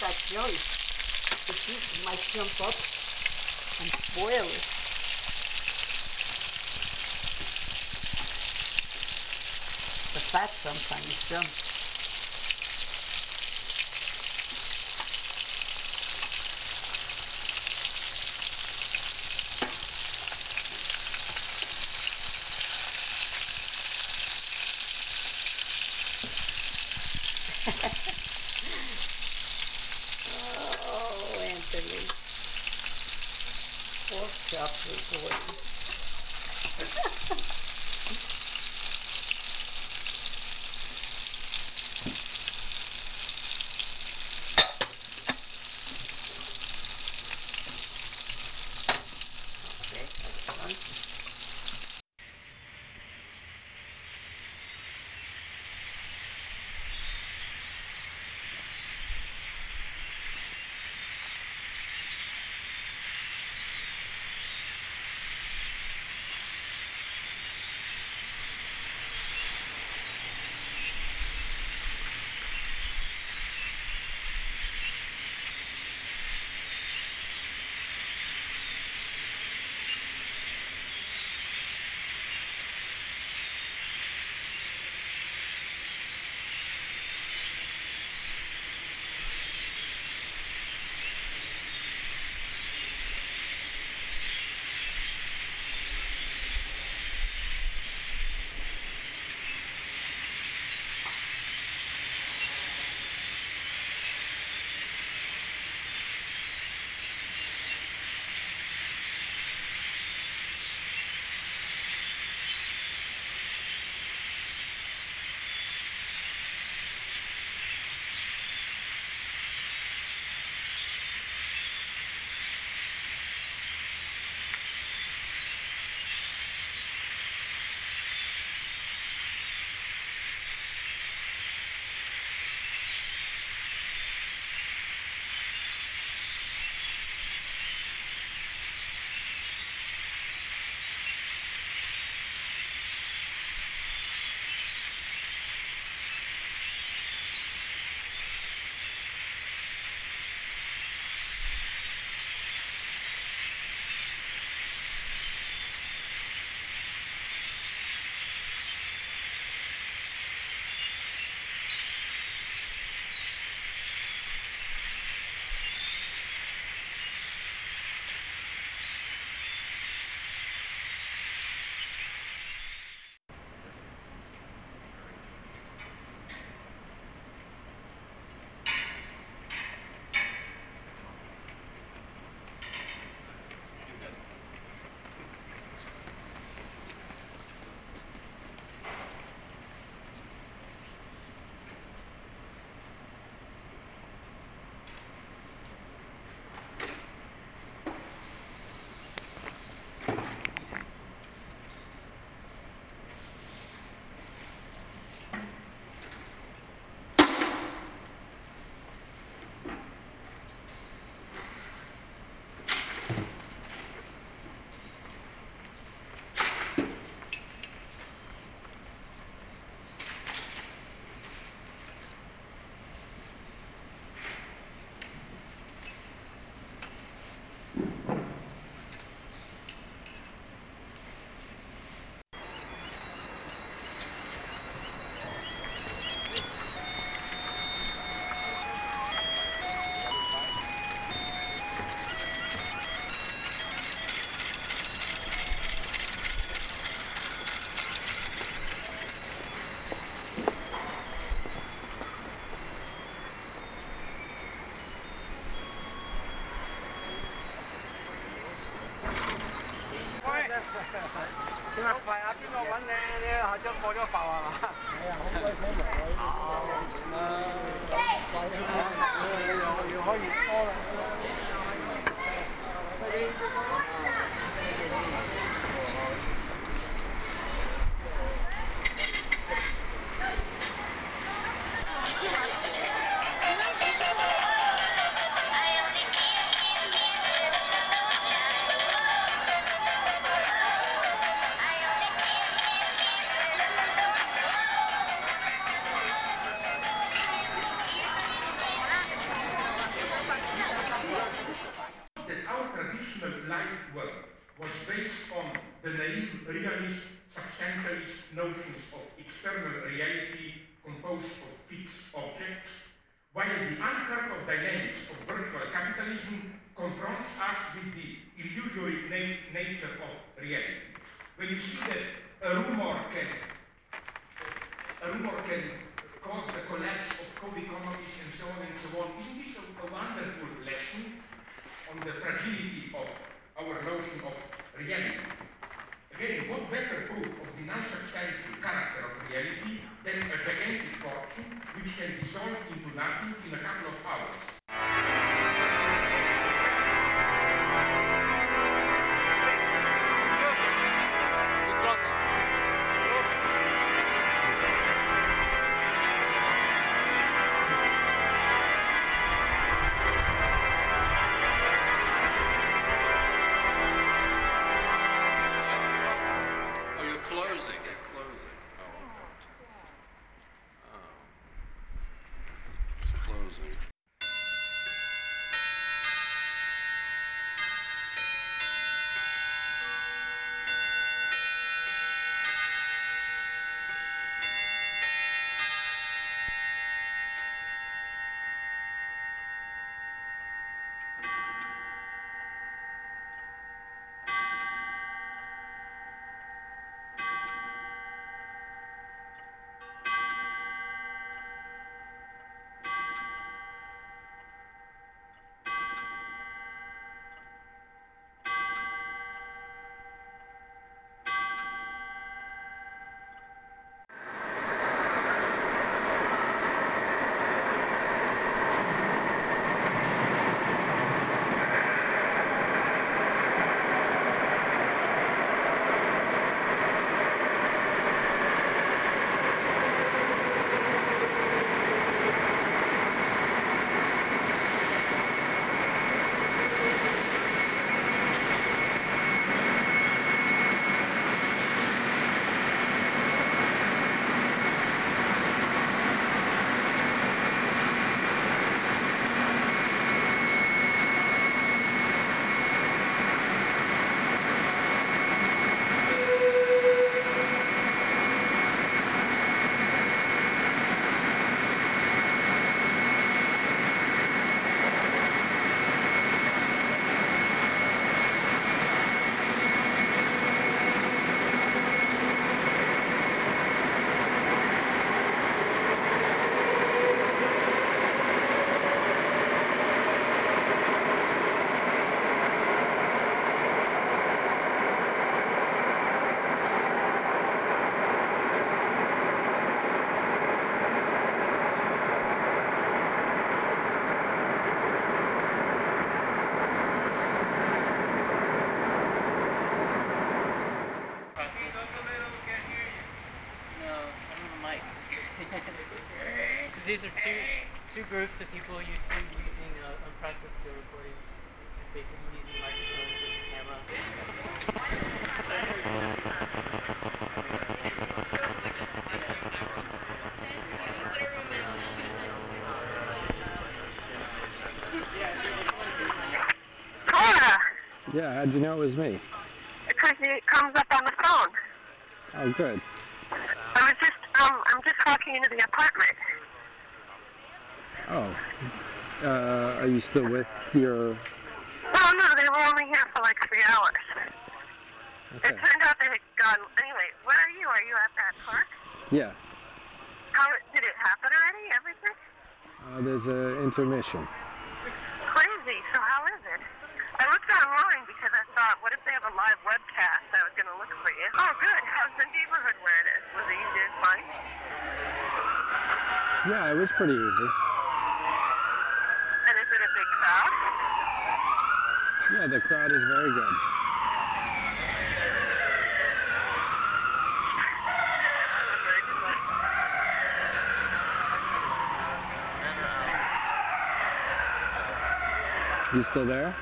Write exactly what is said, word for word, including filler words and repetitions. if I throw it, the fish might jump up and spoil it. The fat sometimes jumps. Oh, Anthony. Pork chop recording. Okay, that's done. It's the naive realist substantialist notions of external reality composed of fixed objects, while the unheard of dynamics of virtual capitalism confronts us with the illusory na nature of reality. When you see that a rumor can, a rumor can cause the collapse of code economies and so on and so on, isn't this a wonderful lesson on the fragility of our notion of reality? Again, what better proof of the non-substantial character of reality than a gigantic fortune which can be solved into nothing in a couple of hours? These are two two groups of people using using uh, unprocessed field recordings, basically using microphones as a camera. Yeah, how'd you know it was me? Because it comes up on the phone. Oh, good. I was just um I'm just walking into the apartment. Oh, uh, are you still with your... Well, no, they were only here for like three hours. Okay. It turned out they had gone... Anyway, where are you? Are you at that park? Yeah. How, did it happen already? Everything? Uh, there's an intermission. Crazy. So how is it? I looked online because I thought, what if they have a live webcast? I was going to look for you. Oh, good. How's the neighborhood where it is? Was it easy to find? Yeah, it was pretty easy. Yeah, the crowd is very good. You still there?